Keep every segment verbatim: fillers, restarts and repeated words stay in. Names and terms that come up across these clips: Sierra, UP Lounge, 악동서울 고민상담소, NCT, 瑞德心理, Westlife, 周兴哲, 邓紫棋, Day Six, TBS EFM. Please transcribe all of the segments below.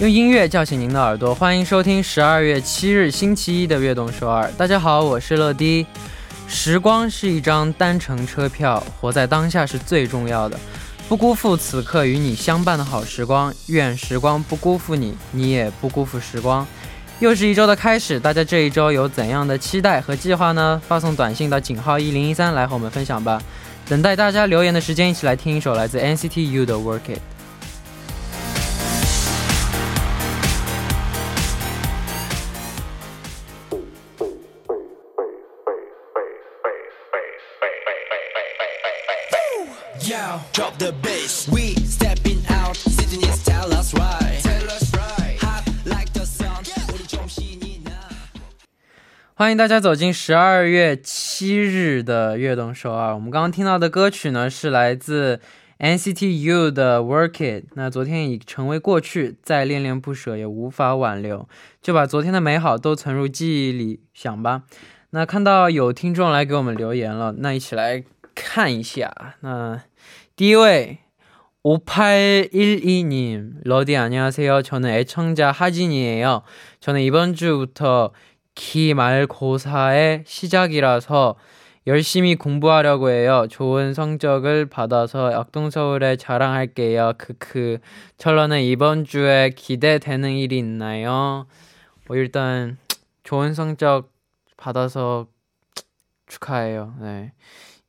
用音乐叫醒您的耳朵，欢迎收听十二月七日星期一的悦动首尔。大家好，我是乐迪。时光是一张单程车票，活在当下是最重要的，不辜负此刻与你相伴的好时光，愿时光不辜负你，你也不辜负时光。又是一周的开始，大家这一周有怎样的期待和计划呢？发送短信到井号一零一三来和我们分享吧。等待大家留言的时间，一起来听一首来自 N C T U 的 Work It。 Yo, drop the bass, we stepping out, Sydney tell us why.欢迎大家走进十二月七日的悦动首尔。我们刚刚听到的歌曲呢是来自 N C T U 的 Work It。 那昨天已成为过去，再恋恋不舍也无法挽留，就把昨天的美好都存入记忆里想吧。那看到有听众来给我们留言了，那一起来看一下。那第一位오팔일이님 러디 안녕하세요. 저는 애청자 하진이에요. 저는 이번 주부터 기말고사의 시작이라서 열심히 공부하려고 해요. 좋은 성적을 받아서 악동서울에 자랑할게요. 크크. 철러는 이번 주에 기대되는 일이 있나요? 뭐 일단 좋은 성적 받아서 축하해요. 네.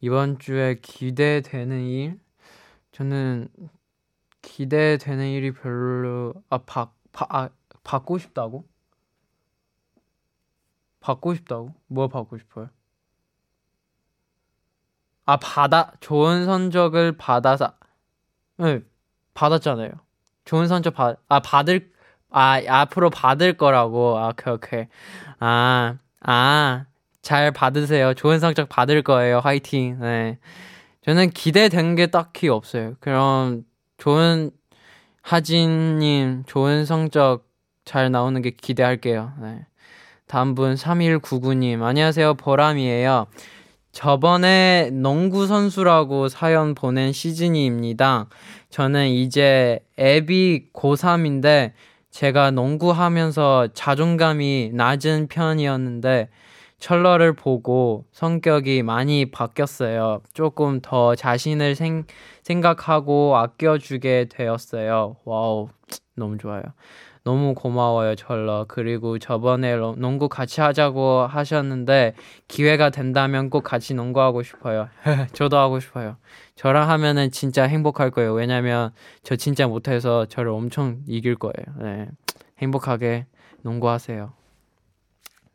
이번 주에 기대되는 일? 저는 기대되는 일이 별로... 아, 바, 바, 아 받고 싶다고? 받고 싶다고? 뭐 받고 싶어요? 아 받아 좋은 성적을 받아서 네 받았잖아요. 좋은 성적 받 아 받을 아 앞으로 받을 거라고. 아 오케이 오케이. 아 아 잘 받으세요. 좋은 성적 받을 거예요. 화이팅. 네 저는 기대된 게 딱히 없어요. 그럼 좋은 하진님 좋은 성적 잘 나오는 게 기대할게요. 네. 다음 분 삼일구구님 안녕하세요. 보람이에요. 저번에 농구 선수라고 사연 보낸 시즈니입니다. 저는 이제 애비 고삼인데 제가 농구하면서 자존감이 낮은 편이었는데 철러를 보고 성격이 많이 바뀌었어요. 조금 더 자신을 생, 생각하고 아껴주게 되었어요. 와우 너무 좋아요. 너무 고마워요 철러. 그리고 저번에 농구 같이 하자고 하셨는데 기회가 된다면 꼭 같이 농구하고 싶어요. 저도 하고 싶어요. 저랑 하면은 진짜 행복할 거예요. 왜냐면 저 진짜 못해서 저를 엄청 이길 거예요. 네, 행복하게 농구하세요.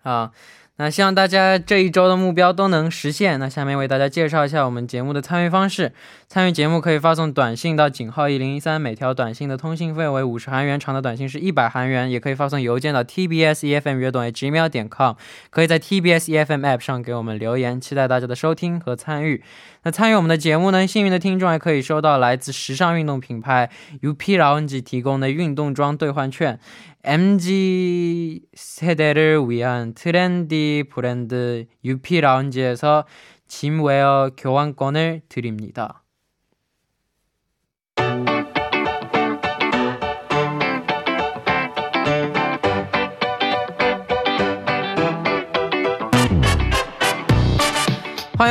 아, 那希望大家这一周的目标都能实现。那下面为大家介绍一下我们节目的参与方式。 参与节目可以发送短信到 井号一零一三， 每条短信的 通信费为五十韩元， 长的短信是一百韩元。 也可以发送邮件到 t b s e f m 乐动 at gmail 点 com， 可以在 T B S E F M App 上给我们留言。 期待大家的收听和参与。 那参与我们的节目呢， 幸运的听众还可以收到来自时尚运动品牌 U P Lounge 提供的 运动装兑换券， 엠지 세대를 위한 트렌디 브랜드 U P 라운지에서 짐웨어 교환권을 드립니다. 欢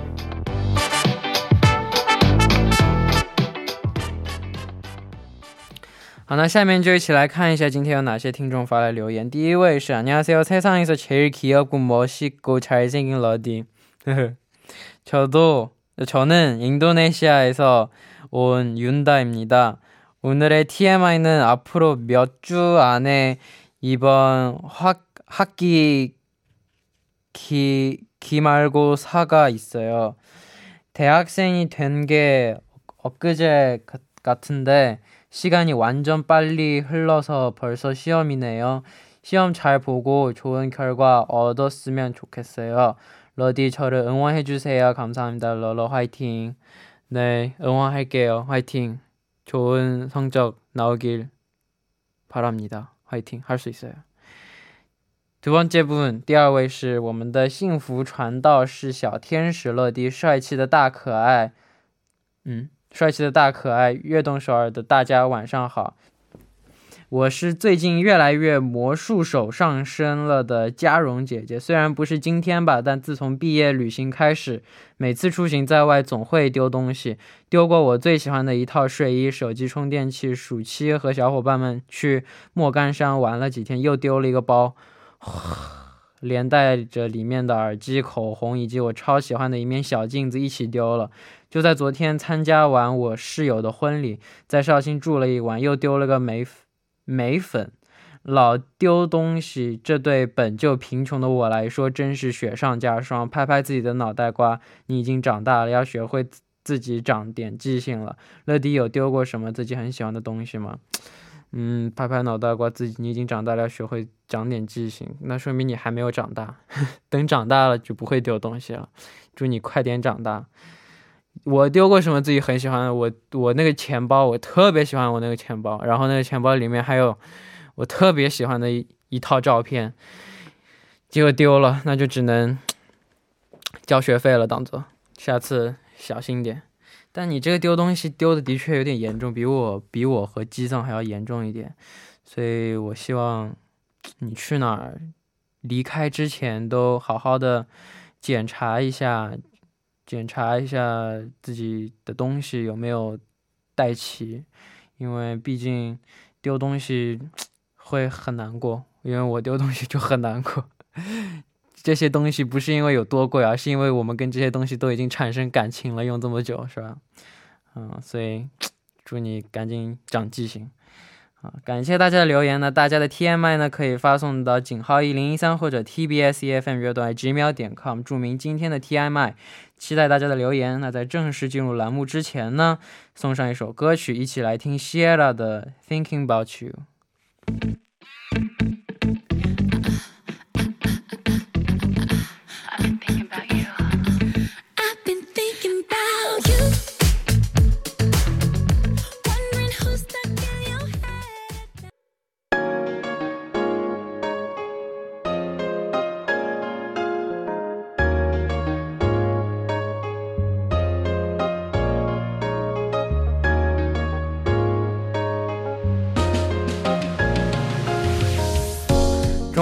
好，那下面就一起来看一下今天有哪些听众发来留言。 第一位是 안녕하세요. 세상에서 제일 귀엽고 멋있고 잘생긴 러디. 저도 저는 인도네시아에서 온 윤다입니다. 오늘의 T M I는 앞으로 몇 주 안에 이번 학, 학기 기, 기말고사가 있어요. 대학생이 된 게 엊그제 같은데 시간이 완전 빨리 흘러서 벌써 시험이네요. 시험 잘 보고 좋은 결과 얻었으면 좋겠어요. 러디 저를 응원해주세요. 감사합니다. 러러 화이팅. 네, 응원할게요. 화이팅. 좋은 성적 나오길 바랍니다. 화이팅. 할 수 있어요. 두 번째 분, 第二位是我们的幸福传道士小天使乐迪帅气的大可爱 음, 帅气的大可爱跃动首尔的大家晚上好 我是最近越来越魔术手上身了的嘉荣姐姐，虽然不是今天吧，但自从毕业旅行开始，每次出行在外总会丢东西，丢过我最喜欢的一套睡衣、手机充电器、暑期和小伙伴们去莫干山玩了几天，又丢了一个包，连带着里面的耳机、口红以及我超喜欢的一面小镜子一起丢了。 就在昨天参加完我室友的婚礼，在绍兴住了一晚，又丢了个眉粉，老丢东西，这对本就贫穷的我来说真是雪上加霜。拍拍自己的脑袋瓜，你已经长大了，要学会自己长点记性了。乐迪有丢过什么自己很喜欢的东西吗？嗯，拍拍脑袋瓜，自己已经长大了，学会长点记性，那说明你还没有长大，等长大了就不会丢东西了。祝你快点长大。 我丢过什么自己很喜欢的，我那个钱包我特别喜欢，我那个钱包里面还有我特别喜欢的一套照片，结果丢了，那就只能交学费了当做下次小心点。但你这个丢东西丢的的确有点严重，比我和基桑还要严重一点，所以我希望你去哪儿离开之前都好好的检查一下 检查一下自己的东西有没有带齐，因为毕竟丢东西会很难过，因为我丢东西就很难过，这些东西不是因为有多贵，而是因为我们跟这些东西都已经产生感情了，用这么久是吧。嗯，所以祝你赶紧长记性。 感谢大家的留言呢，大家 的티엠아이呢可以发送到 井号일공이삼 或者 tbsefm乐段지메일 닷컴 注明今天的 티엠아이。 期待大家的留言。那在正式进入栏目之前呢， 送上一首歌曲，一起来听 Sierra 的 Thinking About You。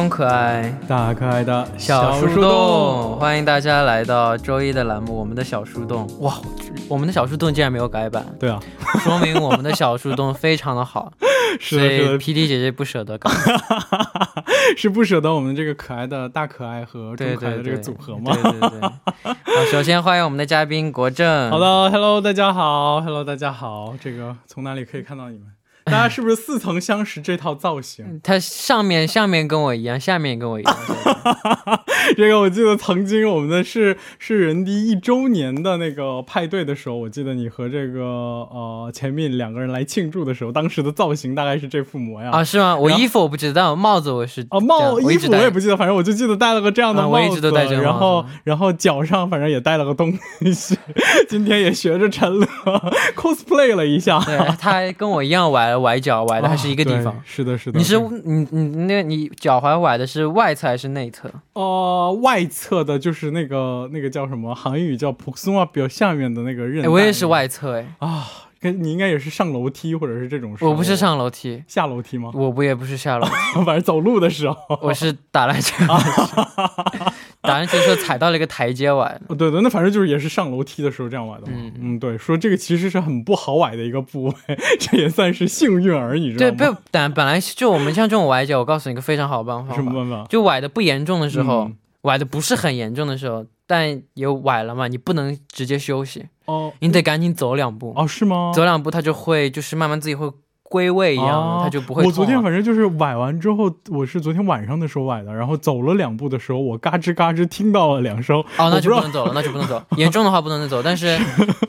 可爱大可爱的小树洞，欢迎大家来到周一的栏目，我们的小树洞哇，我们的小树洞竟然没有改版，对啊，说明我们的小树洞非常的好，所以PD姐姐不舍得改，是不舍得我们这个可爱的大可爱和中可爱的这个组合吗？好，首先欢迎我们的嘉宾国正。 Hello，Hello， 大家好，Hello，大家好， 这个从哪里可以看到你们？ 大家是不是似曾相识这套造型？它上面上面跟我一样，下面跟我一样。 这个我记得曾经我们的是是人第一周年的那个派对的时候，我记得你和这个呃前面两个人来庆祝的时候，当时的造型大概是这副模样啊？是吗？我衣服我不知道，帽子我是我一直戴，我一直都戴着。我也不记得，反正我就记得戴了个这样的帽子，然后然后脚上反正也戴了个东西。今天也学着陈乐 cosplay 了一下，对，他跟我一样崴崴脚崴的还是一个地方。是的是的。 你是你你那你脚踝崴的是外侧还是内侧？ 哦，外侧的就是那个那个叫什么，韩语叫 복숭아뼈下面的那个韧带。我也是外侧。哎啊，你应该也是上楼梯或者是这种？我不是上楼梯。下楼梯吗？我不也不是下楼梯。 反正走路的时候我是打篮球，打篮球时候踩到了一个台阶崴。对对，那反正就是也是上楼梯的时候这样崴的。嗯，对，说这个其实是很不好崴的一个部位，这也算是幸运而已。对，但本来就我们像这种崴脚，我告诉你个非常好办法，什么办法？就崴的不严重的时候， 崴的不是很严重的时候，但有崴了嘛，你不能直接休息，你得赶紧走两步。哦，是吗？走两步它就会就是慢慢自己会 归位一样，它就不会痛。我昨天反正就是崴完之后，我是昨天晚上的时候崴的，然后走了两步的时候我嘎吱嘎吱听到了两声。哦，那就不能走了，那就不能走。严重的话不能走，但是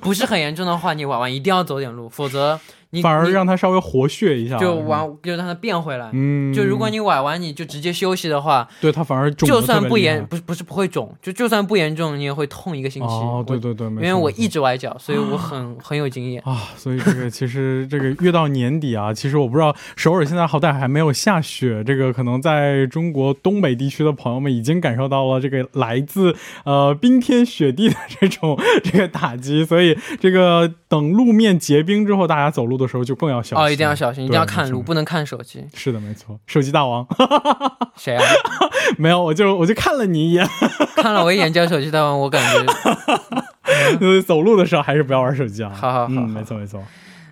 不是很严重的话你崴完一定要走点路，否则反而让它稍微活血一下，就玩就让它变回来。嗯，就如果你崴完你就直接休息的话，对，它反而肿，就算不严不是不是不会肿，就就算不严重你也会痛一个星期。哦，对对对，因为我一直崴脚，所以我很很有经验啊。所以这个其实这个越到年底啊，其实我不知道首尔现在好歹还没有下雪，这个可能在中国东北地区的朋友们已经感受到了这个来自呃冰天雪地的这种这个打击，所以这个等路面结冰之后，大家走路的时候就更要小心哦，一定要小心，一定要看路，不能看手机。是的，没错，手机大王谁啊？没有，我就我就看了你一眼，看了我一眼叫手机大王，我感觉走路的时候还是不要玩手机啊。好好好，嗯，没错没错。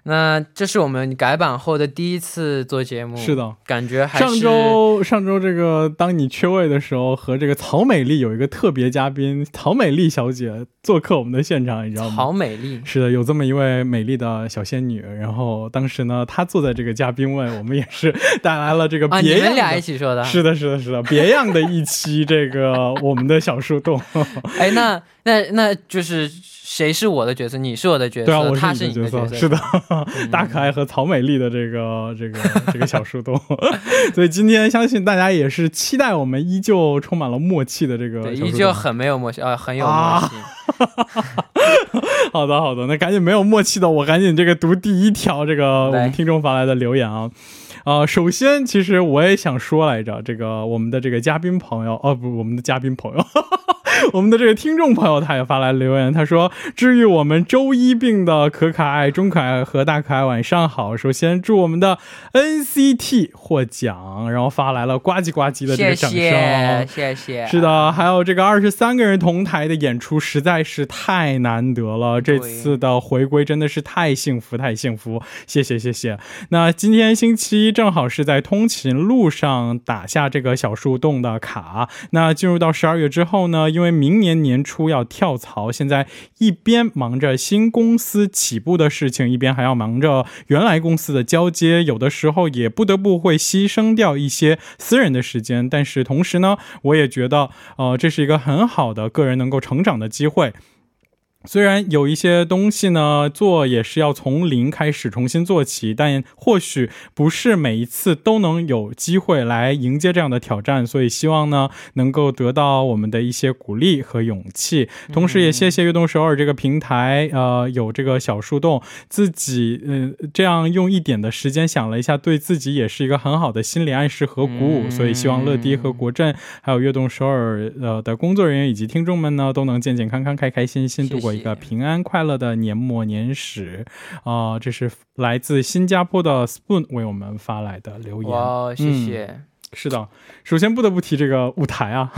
那这是我们改版后的第一次做节目，是的，感觉还是上周上周这个当你缺位的时候，和这个曹美丽有一个特别嘉宾，曹美丽小姐做客我们的现场，你知道吗？曹美丽，是的，有这么一位美丽的小仙女，然后当时呢，她坐在这个嘉宾位，我们也是带来了这个别样的，啊，你们俩一起说的，是的，是的，是的，别样的一期这个我们的小树洞。哎，那那那就是。谁是我的角色？你是我的角色，对啊，我是你的角色，他是你的角色，是的，嗯，大可爱和曹美丽的这个这个这个小树洞。所以今天相信大家也是期待我们依旧充满了默契的这个小树洞，对，依旧很没有默契啊，呃，很有默契。啊好的好的，那赶紧没有默契的我赶紧这个读第一条这个我们听众发来的留言啊。呃，首先其实我也想说来着，这个我们的这个嘉宾朋友哦不我们的嘉宾朋友我们的这个听众朋友他也发来留言，他说治愈我们周一病的可可爱、中可爱和大可爱晚上好，首先祝我们的 N C T 获奖，然后发来了呱唧呱唧的这个掌声，谢谢谢谢。是的，还有这个二十三个人同台的演出实在是太难得了，这次的回归真的是太幸福太幸福，谢谢谢谢。那今天星期一正好是在通勤路上打下这个小树洞的卡，那进入到十二月之后呢，因为明年年初要跳槽，现在一边忙着新公司起步的事情，一边还要忙着原来公司的交接，有的时候也不得不会牺牲掉一些私人的时间，但是同时呢我也觉得呃，这是一个很好的个人能够成长的机会，虽然有一些东西呢做也是要从零开始重新做起，但或许不是每一次都能有机会来迎接这样的挑战，所以希望呢能够得到我们的一些鼓励和勇气，同时也谢谢悦动首尔这个平台，呃，有这个小树洞，自己呃这样用一点的时间想了一下，对自己也是一个很好的心理暗示和鼓舞，所以希望乐迪和国振还有悦动首尔呃的工作人员以及听众们呢都能健健康康开开心心度过一个平安快乐的年末年始啊，呃！这是来自新加坡的 Spoon 为我们发来的留言，哇，谢谢。嗯，是的，首先不得不提这个舞台啊，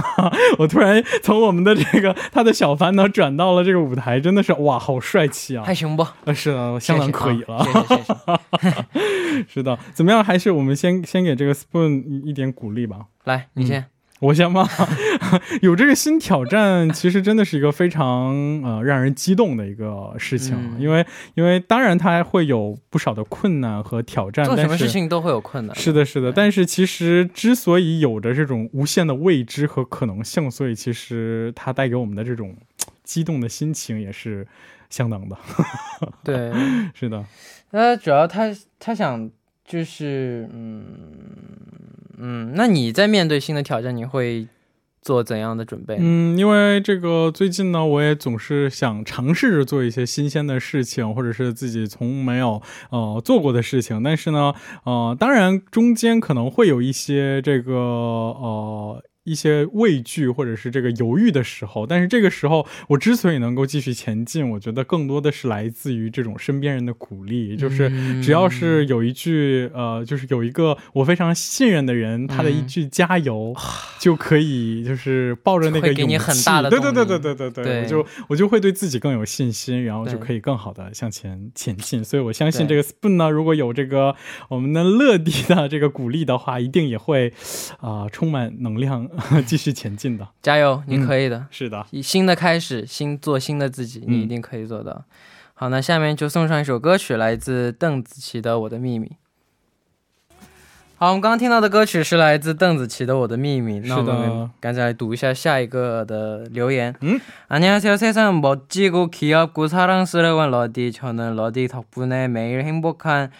我突然从我们的这个他的小烦恼转到了这个舞台，真的是哇，好帅气啊！还行不？呃，是的，相当可以了。谢谢，啊，谢谢是的，怎么样？还是我们先先给这个 Spoon 一点鼓励吧。来，你先。嗯，我想嘛，有这个新挑战，其实真的是一个非常呃让人激动的一个事情，嗯，因为因为当然它会有不少的困难和挑战，做什么事情都会有困难。是的，是的，但是其实之所以有着这种无限的未知和可能性，所以其实它带给我们的这种激动的心情也是相当的。对，是的。那主要他他想就是嗯。嗯，那你在面对新的挑战，你会做怎样的准备？嗯，因为这个最近呢，我也总是想尝试着做一些新鲜的事情，或者是自己从没有呃做过的事情。但是呢，呃，当然中间可能会有一些这个呃。一些畏惧或者是这个犹豫的时候，但是这个时候我之所以能够继续前进，我觉得更多的是来自于这种身边人的鼓励，就是只要是有一句呃，就是有一个我非常信任的人，他的一句加油，嗯，就可以就是抱着那个勇气，会给你很大的动力，对对对对对对对，我就我就会对自己更有信心，然后就可以更好的向前前进，所以我相信这个 Spoon 呢，如果有这个我们的乐迪的这个鼓励的话，一定也会啊，呃、充满能量。继续前进的，加油，你可以的，嗯，是的，以新的开始，新做新的自己，你一定可以做到，嗯，好，那下面就送上一首歌曲，来自邓紫棋的《我的秘密》。好，我们刚刚听到的歌曲是来自邓紫棋的《我的秘密》。那我们刚才读一下下一个的留言。 음? 안녕하세요. 세상 멋지고 귀엽고 사랑스러운 러디. 저는 러디 덕분에 매일 행복한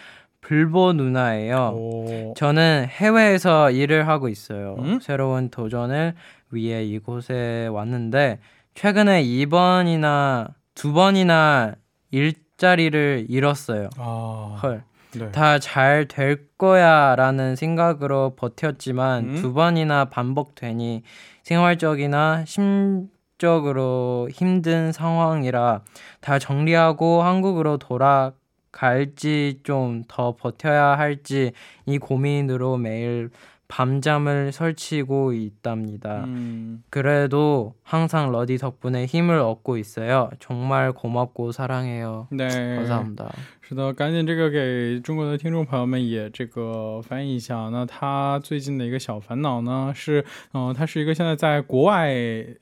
불보 누나예요. 오. 저는 해외에서 일을 하고 있어요. 음? 새로운 도전을 위해 이곳에 왔는데 최근에 두 번이나 두 번이나 일자리를 잃었어요. 아. 헐. 네. 다 잘 될 거야 라는 생각으로 버텼지만 음? 두 번이나 반복되니 생활적이나 심적으로 힘든 상황이라 다 정리하고 한국으로 돌아갈지 좀 더 버텨야 할지 이 고민으로 매일 밤잠을 설치고 있답니다. 음. 그래도 항상 러디 덕분에 힘을 얻고 있어요. 정말 고맙고 사랑해요. 네. 감사합니다. 是的，赶紧这个给中国的听众朋友们也这个翻译一下。那他最近的一个小烦恼呢，是，呃，他是一个现在在国外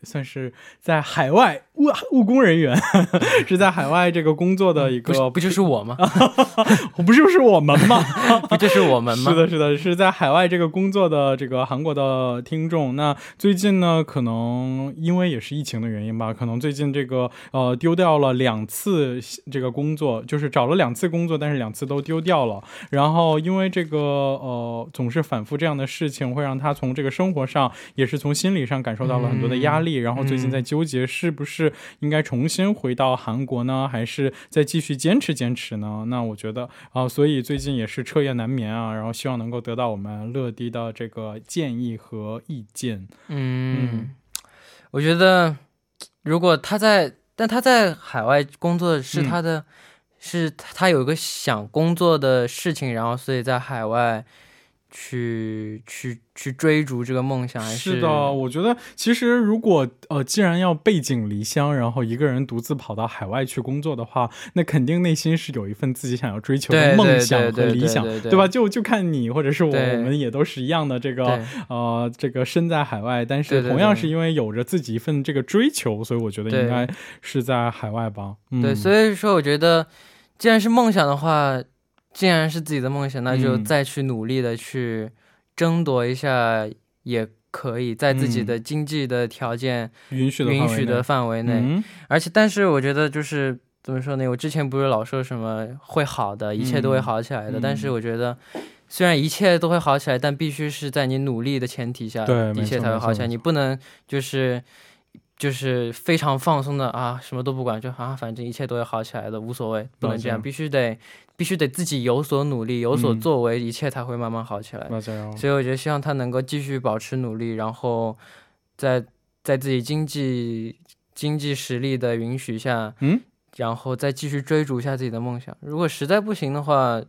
算是在海外务工人员，是在海外这个工作的一个不就是我吗？不就是我们吗？是的，是的，是在海外这个工作的这个韩国的听众。那最近呢，可能因为也是疫情的原因吧，可能最近这个呃丢掉了两次这个工作，就是找了两次工作， 但是两次都丢掉了。然后因为这个呃总是反复这样的事情会让他从这个生活上也是从心理上感受到了很多的压力，然后最近在纠结是不是应该重新回到韩国呢，还是再继续坚持坚持呢？那我觉得啊，所以最近也是彻夜难眠啊，然后希望能够得到我们乐迪的这个建议和意见。嗯，我觉得如果他在但他在海外工作是他的 是他有一个想工作的事情，然后所以在海外 去去去追逐这个梦想，还是是的，我觉得其实如果呃既然要背井离乡，然后一个人独自跑到海外去工作的话，那肯定内心是有一份自己想要追求的梦想和理想，对吧？就就看你或者是我们也都是一样的这个呃这个身在海外，但是同样是因为有着自己一份这个追求，所以我觉得应该是在海外吧。对，所以说我觉得既然是梦想的话， 既然是自己的梦想，那就再去努力的去争夺一下也可以，在自己的经济的条件允许的范围内。而且但是我觉得就是怎么说呢，我之前不是老说什么会好的，一切都会好起来的，但是我觉得 虽然一切都会好起来，但必须是在你努力的前提下一切才会好起来。你不能就是 就是非常放松的啊，什么都不管，就啊，反正一切都会好起来的，无所谓，不能这样，必须得必须得自己有所努力，有所作为，一切才会慢慢好起来。맞아요。所以我觉得希望他能够继续保持努力，然后再再自己经济经济实力的允许下，然后再继续追逐下自己的梦想。如果实在不行的话，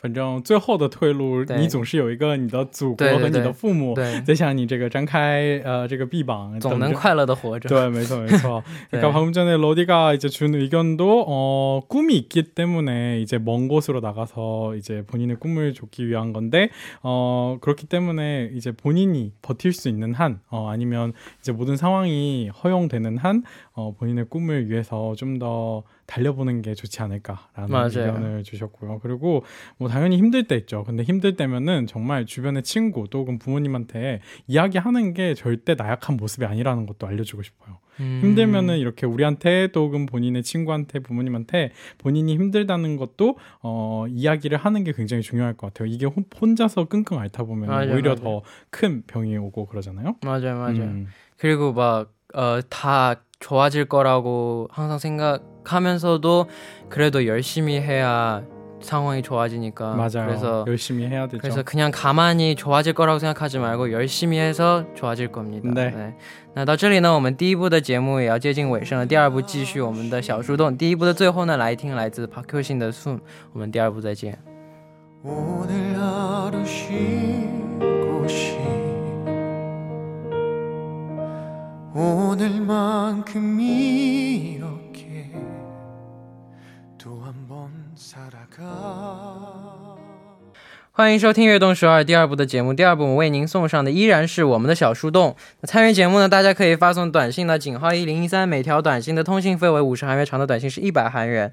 反正最后的退路你总是有一个你的祖国和你的父母在向你这个张开呃这个臂膀，总能快乐的活着。对，没错没错。 아까 방금 전에 로디가 이제 준 의견도 어 꿈이 있기 때문에 이제 먼 곳으로 나가서 이제 본인의 꿈을 좇기 위한 건데 어 그렇기 때문에 이제 본인이 버틸 수 있는 한 어 아니면 이제 모든 상황이 허용되는 한 어 본인의 꿈을 위해서 좀 더 달려보는 게 좋지 않을까라는 맞아요. 의견을 주셨고요. 그리고 뭐 당연히 힘들 때 있죠. 근데 힘들 때면은 정말 주변의 친구 또는 부모님한테 이야기하는 게 절대 나약한 모습이 아니라는 것도 알려주고 싶어요. 음. 힘들면은 이렇게 우리한테 또는 본인의 친구한테 부모님한테 본인이 힘들다는 것도 어, 이야기를 하는 게 굉장히 중요할 것 같아요. 이게 호, 혼자서 끙끙 앓다 보면 맞아요, 오히려 더 큰 병이 오고 그러잖아요. 맞아요, 맞아요. 음. 그리고 막 어, 다 좋아질 거라고 항상 생각하면서도 그래도 열심히 해야 상황이 좋아지니까. 맞아요. 그래서 열심히 해야 되죠. 그래서 그냥 가만히 좋아질 거라고 생각하지 말고 열심히 해서 좋아질 겁니다. 네. 네. 那到这里呢，我们第一部的节目也要接近尾声了。第二部继续我们的小树洞。第一部的最后呢，来听来自 박효신의 숨。 我们第二部再见。 오늘 하루 쉬고 쉬 오늘만큼 이렇게 또 한 번 살아가 欢迎收听《悦动十二》第二部的节目。第二部我们为您送上的依然是我们的小树洞。参与节目呢，大家可以发送短信到井号一零一三，每条短信的通信费为五十韩元，长的短信是一百韩元。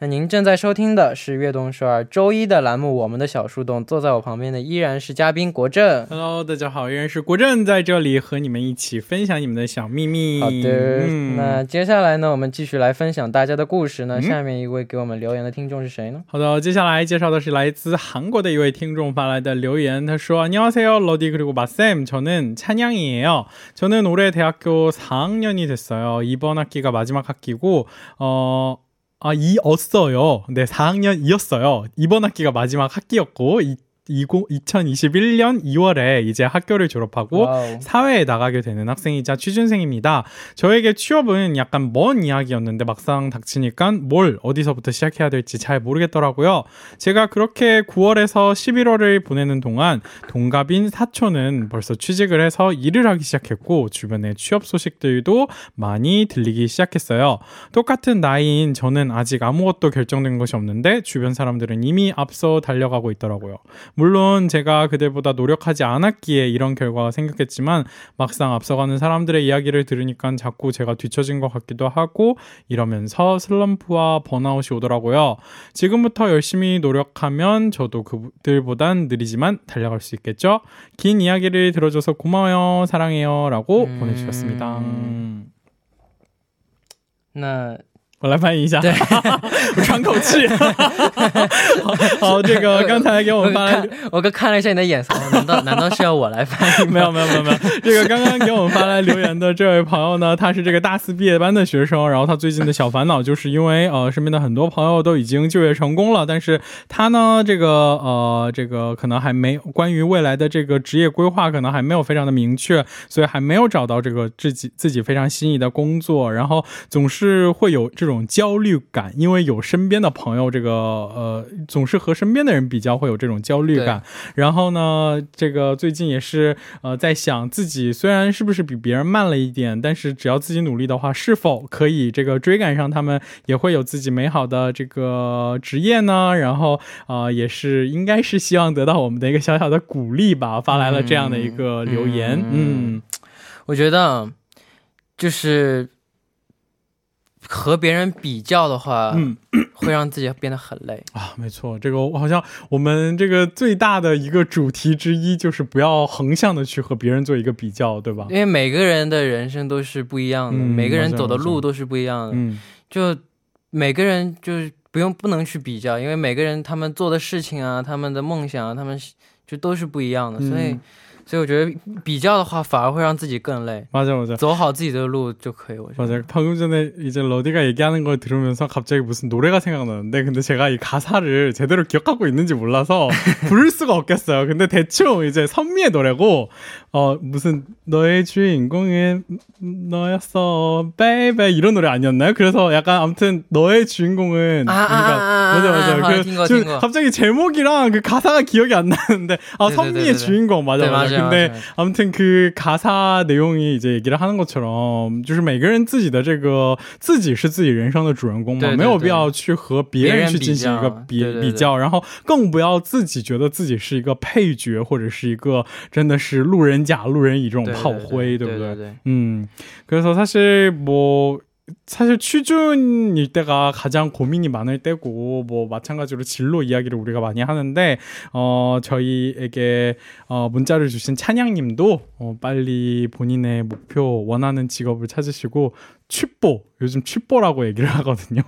那您正在收听的是悦动首尔周一的栏目，我们的小树洞，坐在我旁边的依然是嘉宾国正。 Hello， 大家好，依然是国正在这里和你们一起分享你们的小秘密。好的，那接下来呢我们继续来分享大家的故事。那下面一位给我们留言的听众是谁呢？ 好的，接下来介绍的是来自韩国的一位听众发来的留言，他说 안녕하세요 러디 그리고 마쌤, 저는 찬양이에요. 저는 올해 대학교 사 학년이 됐어요. 이번 학기가 마지막 학기고 어... 아, 이었어요. 네, 사 학년이었어요. 이번 학기가 마지막 학기였고, 이, 이천이십일 년 이월에 이제 학교를 졸업하고 와우. 사회에 나가게 되는 학생이자 취준생입니다. 저에게 취업은 약간 먼 이야기였는데 막상 닥치니까 뭘 어디서부터 시작해야 될지 잘 모르겠더라고요. 제가 그렇게 구월에서 십일월을 보내는 동안 동갑인 사촌은 벌써 취직을 해서 일을 하기 시작했고 주변의 취업 소식들도 많이 들리기 시작했어요. 똑같은 나이인 저는 아직 아무것도 결정된 것이 없는데 주변 사람들은 이미 앞서 달려가고 있더라고요. 물론 제가 그들보다 노력하지 않았기에 이런 결과가 생겼겠지만 막상 앞서가는 사람들의 이야기를 들으니까 자꾸 제가 뒤처진 것 같기도 하고 이러면서 슬럼프와 번아웃이 오더라고요. 지금부터 열심히 노력하면 저도 그들보단 느리지만 달려갈 수 있겠죠? 긴 이야기를 들어줘서 고마워요. 사랑해요. 라고 음... 보내주셨습니다. 음... 나... 我来翻译一下。我刚才还给我们发来留言的这位朋友呢，他是这个大四毕业班的学生，然后他最近的小烦恼就是因为呃身边的很多朋友都已经就业成功了，但是他呢这个呃这个可能还没关于未来的这个职业规划可能还没有非常的明确，所以还没有找到这个自己自己非常心仪的工作，然后总是会有 这种焦虑感，因为有身边的朋友这个呃总是和身边的人比较会有这种焦虑感，然后呢这个最近也是呃在想自己虽然是不是比别人慢了一点，但是只要自己努力的话是否可以这个追赶上他们，也会有自己美好的这个职业呢，然后呃也是应该是希望得到我们的一个小小的鼓励吧，发来了这样的一个留言。嗯，我觉得就是 和别人比较的话会让自己变得很累啊，没错，这个好像我们这个最大的一个主题之一就是不要横向的去和别人做一个比较，对吧？因为每个人的人生都是不一样的，每个人走的路都是不一样的，就每个人就不用不能去比较，因为每个人他们做的事情啊，他们的梦想啊，他们就都是不一样的，所以 所以我觉得比较的话反而会让自己更累. 맞아요, 맞아요.走好自己的路 就可以. 맞아요. 방금 전에 이제 러디가 얘기하는 걸 들으면서 갑자기 무슨 노래가 생각나는데 근데 제가 이 가사를 제대로 기억하고 있는지 몰라서 부를 수가 없겠어요. 근데 대충 이제 선미의 노래고 어 무슨 너의 주인공은 너였어, baby 이런 노래 아니었나요? 그래서 약간 아무튼 너의 주인공은 아, 아, 맞아요, 맞아요. 아, 긴 거, 긴 거. 갑자기 제목이랑 그 가사가 기억이 안 나는데 아 선미의 주인공 맞아요, 맞아요. 对, 对，아무튼 그 가사 내용이 이제 얘기를 하는 것처럼就是每个人自己的这个自己是自己人生的主人公嘛，没有必要去和别人去进行一个比比较，然后更不要自己觉得自己是一个配角或者是一个真的是路人甲路人乙这种炮灰，对不对？嗯，그래서 사실 뭐 사실 취준일 때가 가장 고민이 많을 때고 뭐 마찬가지로 진로 이야기를 우리가 많이 하는데 어 저희에게 어 문자를 주신 찬양님도 어 빨리 본인의 목표 원하는 직업을 찾으시고 취뽀, 요즘 취뽀라고 얘기를 하거든요.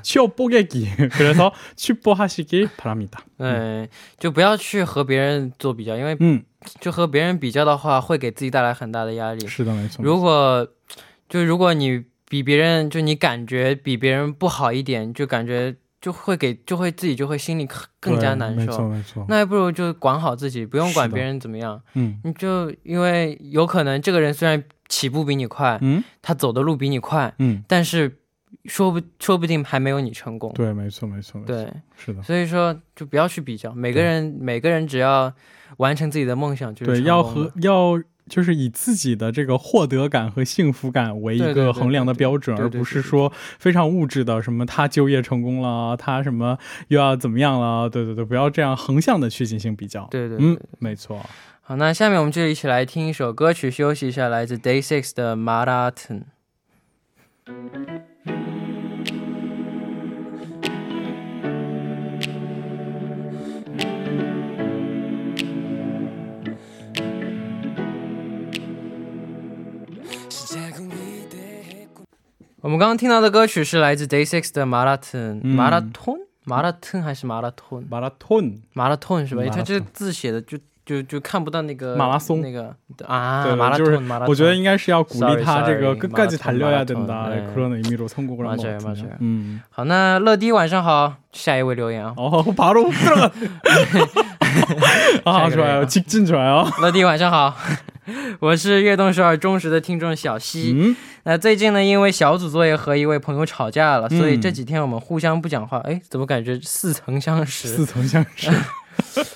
취업 뽀개기. 그래서 취뽀 하시길 바랍니다. 네, 就不要去和别人做比较，因为就和别人比较的话会给自己带来很大的压力。是的，没错。如果就如果你 比别人就你感觉比别人不好一点，就感觉就会给就会自己就会心里更加难受。那还不如就管好自己，不用管别人怎么样。嗯，就因为有可能这个人虽然起步比你快，他走的路比你快，但是说不说不定还没有你成功。对，没错没错，对，是的。所以说就不要去比较，每个人每个人只要完成自己的梦想就要和要 就是以自己的这个获得感和幸福感为一个衡量的标准，而不是说非常物质的什么他就业成功了，他什么又要怎么样了，对对对，不要这样横向的去进行比较。对对，没错。好，那下面我们就一起来听一首歌曲休息一下，来自 Day Six 的 Marathon。我们刚刚听到的歌曲是来自 Day six 的 Marathon、嗯、Marathon? Marathon 还是 Marathon? Marathon Marathon 是吧？它这字写的就就就看不到那个马拉松那个啊，对, 마라톤,就是마라톤.我觉得应该是要鼓励他这个 sorry, sorry, 끝까지 달려야 된다 마라톤, 그런 의미로 선곡을 한것 같아요. 맞아요. 음. 好，那乐迪晚上好，下一位留言啊。 어, 바로 훅 들어가. 아, 좋아요. 직진 좋아요. 乐迪晚上好。 我是越冬十二忠实的听众小西，那最近呢因为小组作业和一位朋友吵架了，所以这几天我们互相不讲话。哎，怎么感觉似曾相识，似曾相识。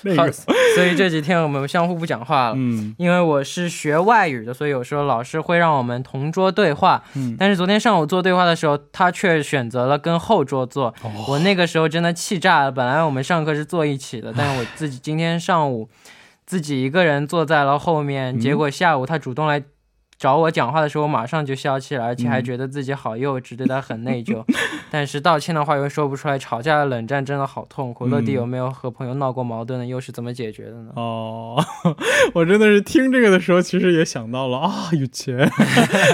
那个所以这几天我们相互不讲话了，因为我是学外语的，所以有时候老师会让我们同桌对话，但是昨天上午做对话的时候他却选择了跟后桌坐，我那个时候真的气炸了，本来我们上课是坐一起的，但是我自己今天上午 自己一个人坐在了后面，结果下午他主动来找我讲话的时候，马上就消气了，而且还觉得自己好幼稚，对他很内疚。但是道歉的话又说不出来，吵架的冷战真的好痛苦，乐迪有没有和朋友闹过矛盾呢？又是怎么解决的呢？哦，我真的是听这个的时候其实也想到了啊，有钱，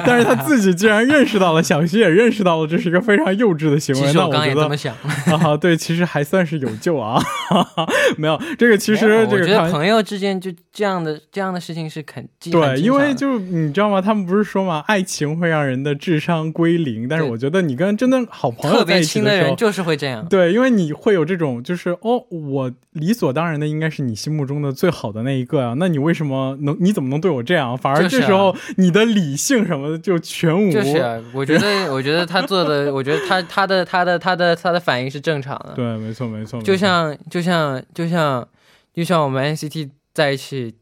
但是他自己竟然认识到了小西也认识到了这是一个非常幼稚的行为。其实我刚刚也这么想啊，对，其实还算是有救啊。没有，这个其实这样的 这样的事情是肯定，对，因为就你知道吗，他们不是说嘛，爱情会让人的智商归零，但是我觉得你跟真的好朋友在一起，特别亲的人就是会这样。对，因为你会有这种就是哦，我理所当然的应该是你心目中的最好的那一个啊，那你为什么能你怎么能对我这样？反而这时候你的理性什么的就全无，就是我觉得我觉得他做的，我觉得他他的他的他的他的反应是正常的。对，没错没错，就像就像就像就像 就像我们N C T在一起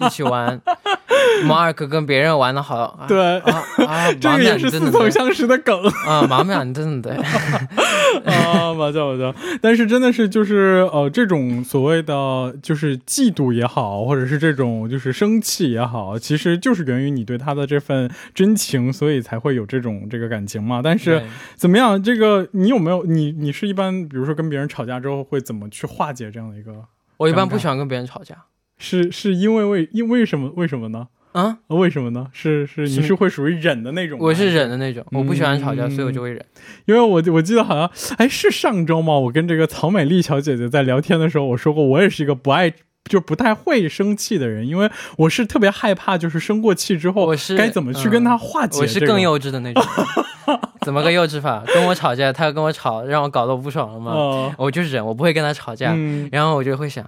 一起玩马尔克跟别人玩的好，对，这个也是似曾相识的梗啊，马面真的对，啊，맞아 맞아。但是真的是就是哦这种所谓的就是嫉妒也好，或者是这种就是生气也好，其实就是源于你对他的这份真情，所以才会有这种这个感情嘛。但是怎么样，这个你有没有你你是一般比如说跟别人吵架之后会怎么去化解这样的一个 我一般不喜欢跟别人吵架。是是因为为什么为什么呢？啊，为什么呢？是是你是会属于忍的那种？我是忍的那种，我不喜欢吵架，所以我就会忍。因为我我记得好像哎是上周吗，我跟这个草美丽小姐姐在聊天的时候我说过，我也是一个不爱 就不太会生气的人，因为我是特别害怕就是生过气之后该怎么去跟他化解。我是更幼稚的那种，怎么个幼稚法？跟我吵架他跟我吵让我搞得我不爽了嘛，我就忍，我不会跟他吵架，然后我就会想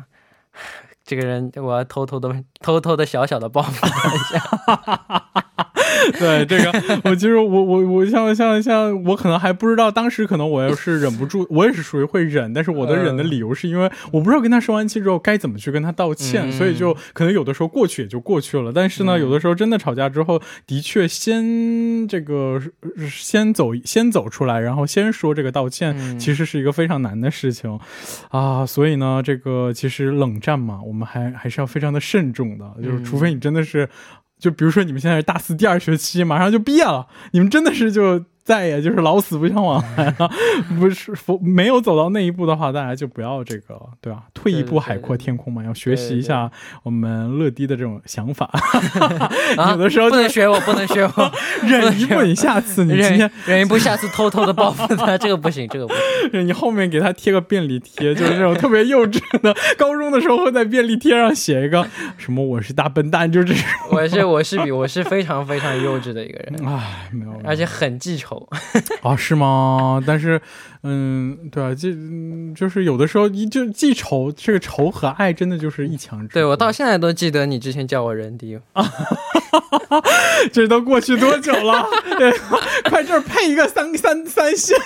这个人我偷偷的偷偷的小小的报复他一下。 对，这个我其实我我我想了想想，我可能还不知道当时可能我要是忍不住，我也是属于会忍，但是我的忍的理由是因为我不知道跟他说完气之后该怎么去跟他道歉，所以就可能有的时候过去也就过去了。但是呢，有的时候真的吵架之后的确先这个先走先走出来，然后先说这个道歉，其实是一个非常难的事情啊，所以呢，这个其实冷战嘛，我们还还是要非常的慎重的，就是除非你真的是。 就也就是老死不相往来了，不是没有走到那一步的话，大家就不要这个，对啊，退一步海阔天空嘛，要学习一下我们乐迪的这种想法。有的时候不能学我，不能学我，忍一步一下次，你今天忍一步下次偷偷的报复他，这个不行，这个不行。你后面给他贴个便利贴，就是这种特别幼稚的，高中的时候会在便利贴上写一个什么我是大笨蛋，就这种。我是 我是非常非常幼稚的一个人，哎，没有，而且很记仇啊，是吗？但是嗯，对啊，就就是有的时候就记仇，这个仇和爱真的就是一场。对，我到现在都记得你之前叫我人敌。这都过去多久了？对，快这儿配一个三三三线。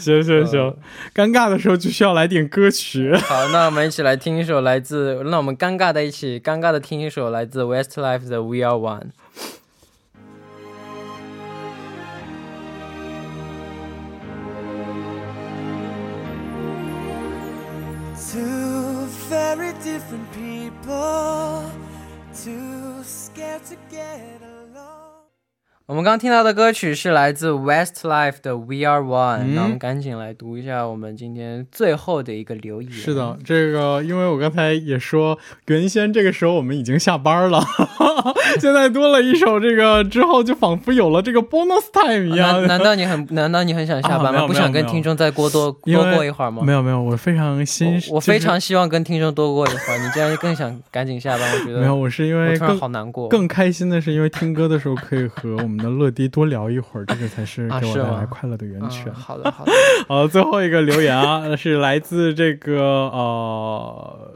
行行行行，尴尬的时候就需要来点歌曲。好，那我们一起来听一首来自，那我们尴尬的一起尴尬的听一首来自 Westlife 的 We Are One。 Two very different people, too scared to get along. 我们刚听到的歌曲是来自 Westlife 的 We Are One。 那我们赶紧来读一下我们今天最后的一个留言。是的，这个因为我刚才也说原先这个时候我们已经下班了，现在多了一首这个之后就仿佛有了这个 bonus time 一样。难道你很难道你很想下班吗？不想跟听众再多多过一会儿吗？没有没有，我非常希望跟听众多过一会儿，你竟然更想赶紧下班的，没有我是因为我突然好难过，更开心的是因为听歌的时候可以和我们 乐迪多聊一会儿这个才是对我们来快乐的源泉。好的好的，最后一个留言啊，是来自这个呃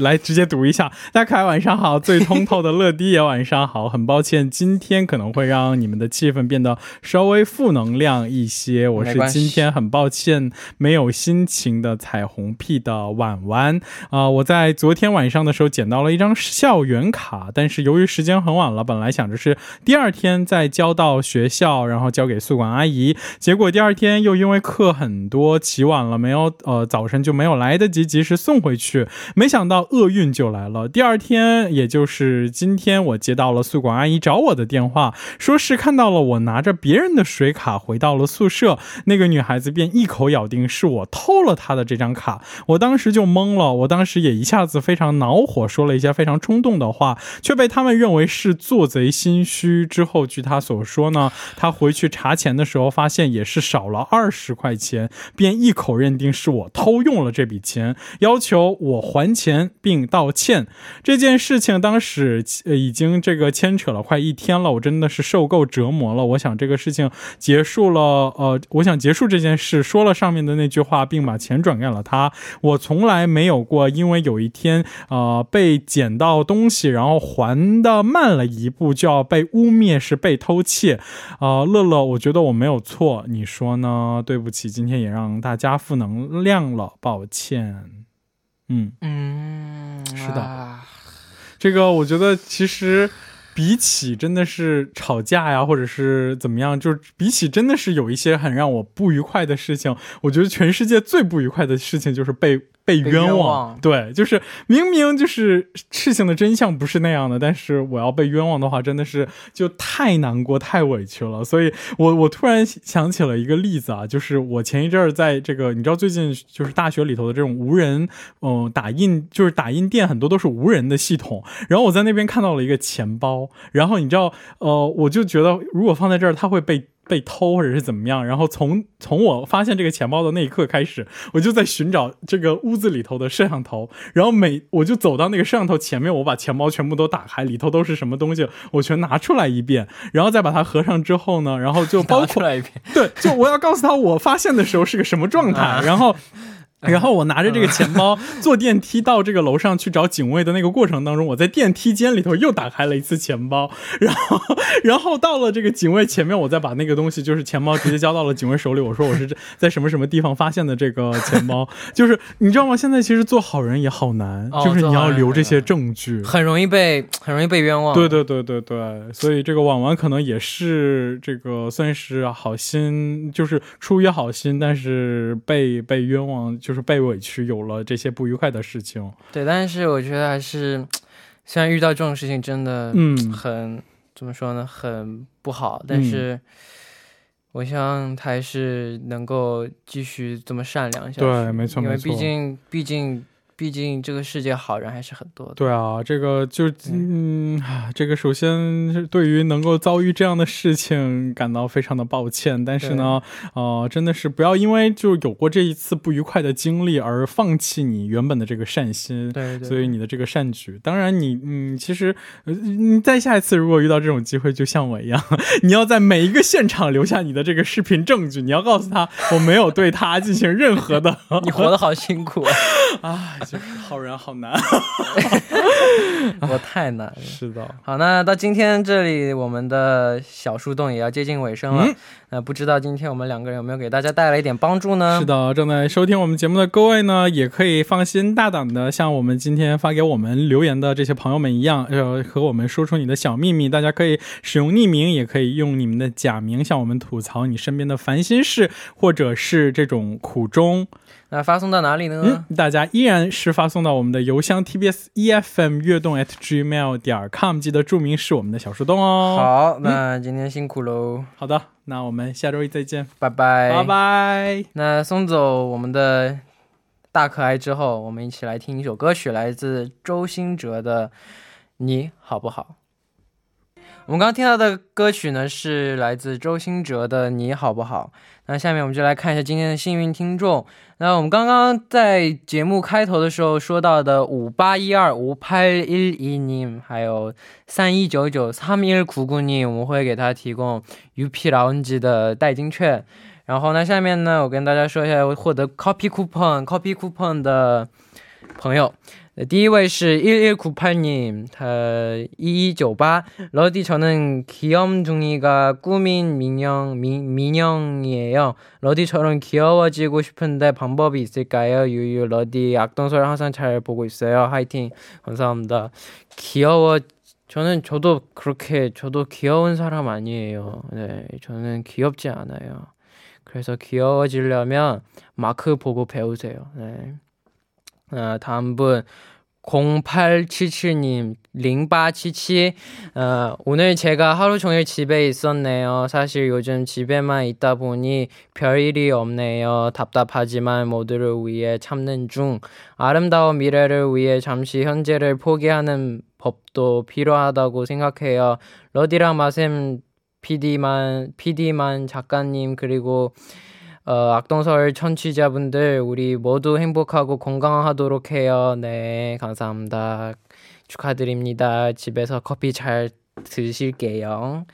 来直接读一下。大家晚上好，最通透的乐迪也晚上好，很抱歉今天可能会让你们的气氛变得稍微负能量一些，我在今天很抱歉没有心情的彩虹屁的晚晚啊。我在昨天晚上的时候捡到了一张校园卡，但是由于时间很晚了，本来想着是第二天再交到 学校，然后交给宿管阿姨，结果第二天又因为课很多，起晚了没有呃早晨就没有来得及及时送回去，没想到厄运就来了。第二天也就是今天我接到了宿管阿姨找我的电话，说是看到了我拿着别人的水卡回到了宿舍，那个女孩子便一口咬定是我偷了她的这张卡。我当时就懵了，我当时也一下子非常恼火，说了一下非常冲动的话，却被他们认为是做贼心虚，之后据他所说呢， 他回去查钱的时候发现也是少了二十块钱，便一口认定是我偷用了这笔钱，要求我还钱并道歉。这件事情当时已经这个牵扯了快一天了，我真的是受够折磨了。我想这个事情结束了，呃我想结束这件事说了上面的那句话，并把钱转给了他。我从来没有过因为有一天呃被捡到东西然后还的慢了一步就要被污蔑是被偷窃。 乐乐，我觉得我没有错，你说呢？对不起，今天也让大家负能量了，抱歉。嗯嗯，是的，这个我觉得其实 比起真的是吵架呀，或者是怎么样，就比起真的是有一些很让我不愉快的事情，我觉得全世界最不愉快的事情就是被被冤枉。对，就是明明就是事情的真相不是那样的，但是我要被冤枉的话，真的是就太难过太委屈了。所以我我突然想起了一个例子啊，就是我前一阵儿在这个你知道最近就是大学里头的这种无人嗯打印，就是打印店很多都是无人的系统，然后我在那边看到了一个钱包， 然后你知道呃我就觉得如果放在这儿它会被被偷还是怎么样，然后从从我发现这个钱包的那一刻开始，我就在寻找这个屋子里头的摄像头，然后每我就走到那个摄像头前面，我把钱包全部都拿开一头都是什么东西我全拿出来一遍，然后再把它合上之后呢，然后就包出来一遍，对，就我要告诉他我发现的时候是个什么状态，然后 然后我拿着这个钱包坐电梯到这个楼上去找警卫的那个过程当中，我在电梯间里头又打开了一次钱包，然后到了这个警卫前面，我再把那个东西就是钱包直接交到了警卫手里，我说我是在什么什么地方发现的这个钱包，就是你知道吗，现在其实做好人也好难，就是你要留这些证据，很容易被很容易被冤枉，对对对对对，所以这个网完可能也是这个算是好心就是出于好心但是被被冤枉 就是被委屈有了这些不愉快的事情。对，但是我觉得还是虽然遇到这种事情真的很怎么说呢，很不好，但是我希望还是能够继续这么善良下去，因为毕竟毕竟 毕竟这个世界好人还是很多的。对啊，这个就嗯这个首先对于能够遭遇这样的事情感到非常的抱歉，但是呢呃真的是不要因为就有过这一次不愉快的经历而放弃你原本的这个善心，所以你的这个善举。当然你你其实你在下一次如果遇到这种机会就像我一样，你要在每一个现场留下你的这个视频证据，你要告诉他我没有对他进行任何的，你活得好辛苦啊。 我太难了，我太难了。是的，好，那到今天这里我们的小树洞也要接近尾声了，那不知道今天我们两个人有没有给大家带来一点帮助呢？是的，正在收听我们节目的各位呢，也可以放心大胆的向我们今天发给我们留言的这些朋友们一样，和我们说出你的小秘密，大家可以使用匿名也可以用你们的假名向我们吐槽你身边的烦心事，或者是这种苦衷那发送到哪里呢？ 음, 大家依然是发送到我们的邮箱 tbsefm乐动at gmail dot com 记得注明是我们的小树洞哦。好，那今天辛苦喽。好的，那我们下周一再见，拜拜拜拜。那送走我们的大可爱之后，我们一起来听一首歌曲，来自周兴哲的《你好不好》。 我们刚刚听到的歌曲呢是来自周兴哲的《你好不好》。那下面我们就来看一下今天的幸运听众。那我们刚刚在节目开头的时候说到的五八一二五八一一님, 还有三一九九삼일구구님, 我们会给他提供 U P Lounge 的代金券。 然后呢下面呢我跟大家说一下获得커피 쿠폰, 커피 쿠폰 的朋友。 第一位是 일일구팔님, 이이구팔, 러디 저는 귀염둥이가 꾸민 민영, 미, 민영이에요. 러디처럼 귀여워지고 싶은데 방법이 있을까요? 유유, 러디 악동서울 항상 잘 보고 있어요. 화이팅. 감사합니다. 귀여워, 저는 저도 그렇게, 저도 귀여운 사람 아니에요. 네, 저는 귀엽지 않아요. 그래서 귀여워지려면 마크 보고 배우세요. 네. 어, 다음 분 공팔칠칠님 공팔칠칠, 어, 오늘 제가 하루 종일 집에 있었네요. 사실 요즘 집에만 있다 보니 별일이 없네요. 답답하지만 모두를 위해 참는 중. 아름다운 미래를 위해 잠시 현재를 포기하는 법도 필요하다고 생각해요. 러디랑 마샘 피디만, 피디만 작가님, 그리고 어, 악동서울 청취자분들, 우리 모두 행복하고 건강하도록 해요. 네, 감사합니다. 축하드립니다. 집에서 커피 잘 드실게요.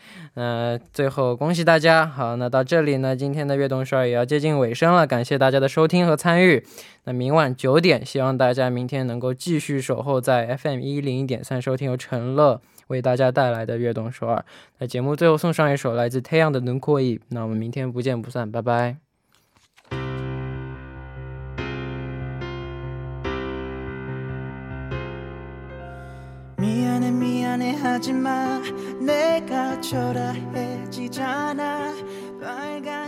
最后恭喜大家。好，那到这里呢今天的悦动首尔也要接近尾声了，感谢大家的收听和参与。那明晚九点希望大家明天能够继续守候在 에프엠 백일 점 일 三收听由陈乐为大家带来的 悦动首尔。那节目最后送上一首来自태양의 눈코입。 那我们明天不见不散，拜拜。 미안해 미안해 하지마 내가 초라해지잖아 빨간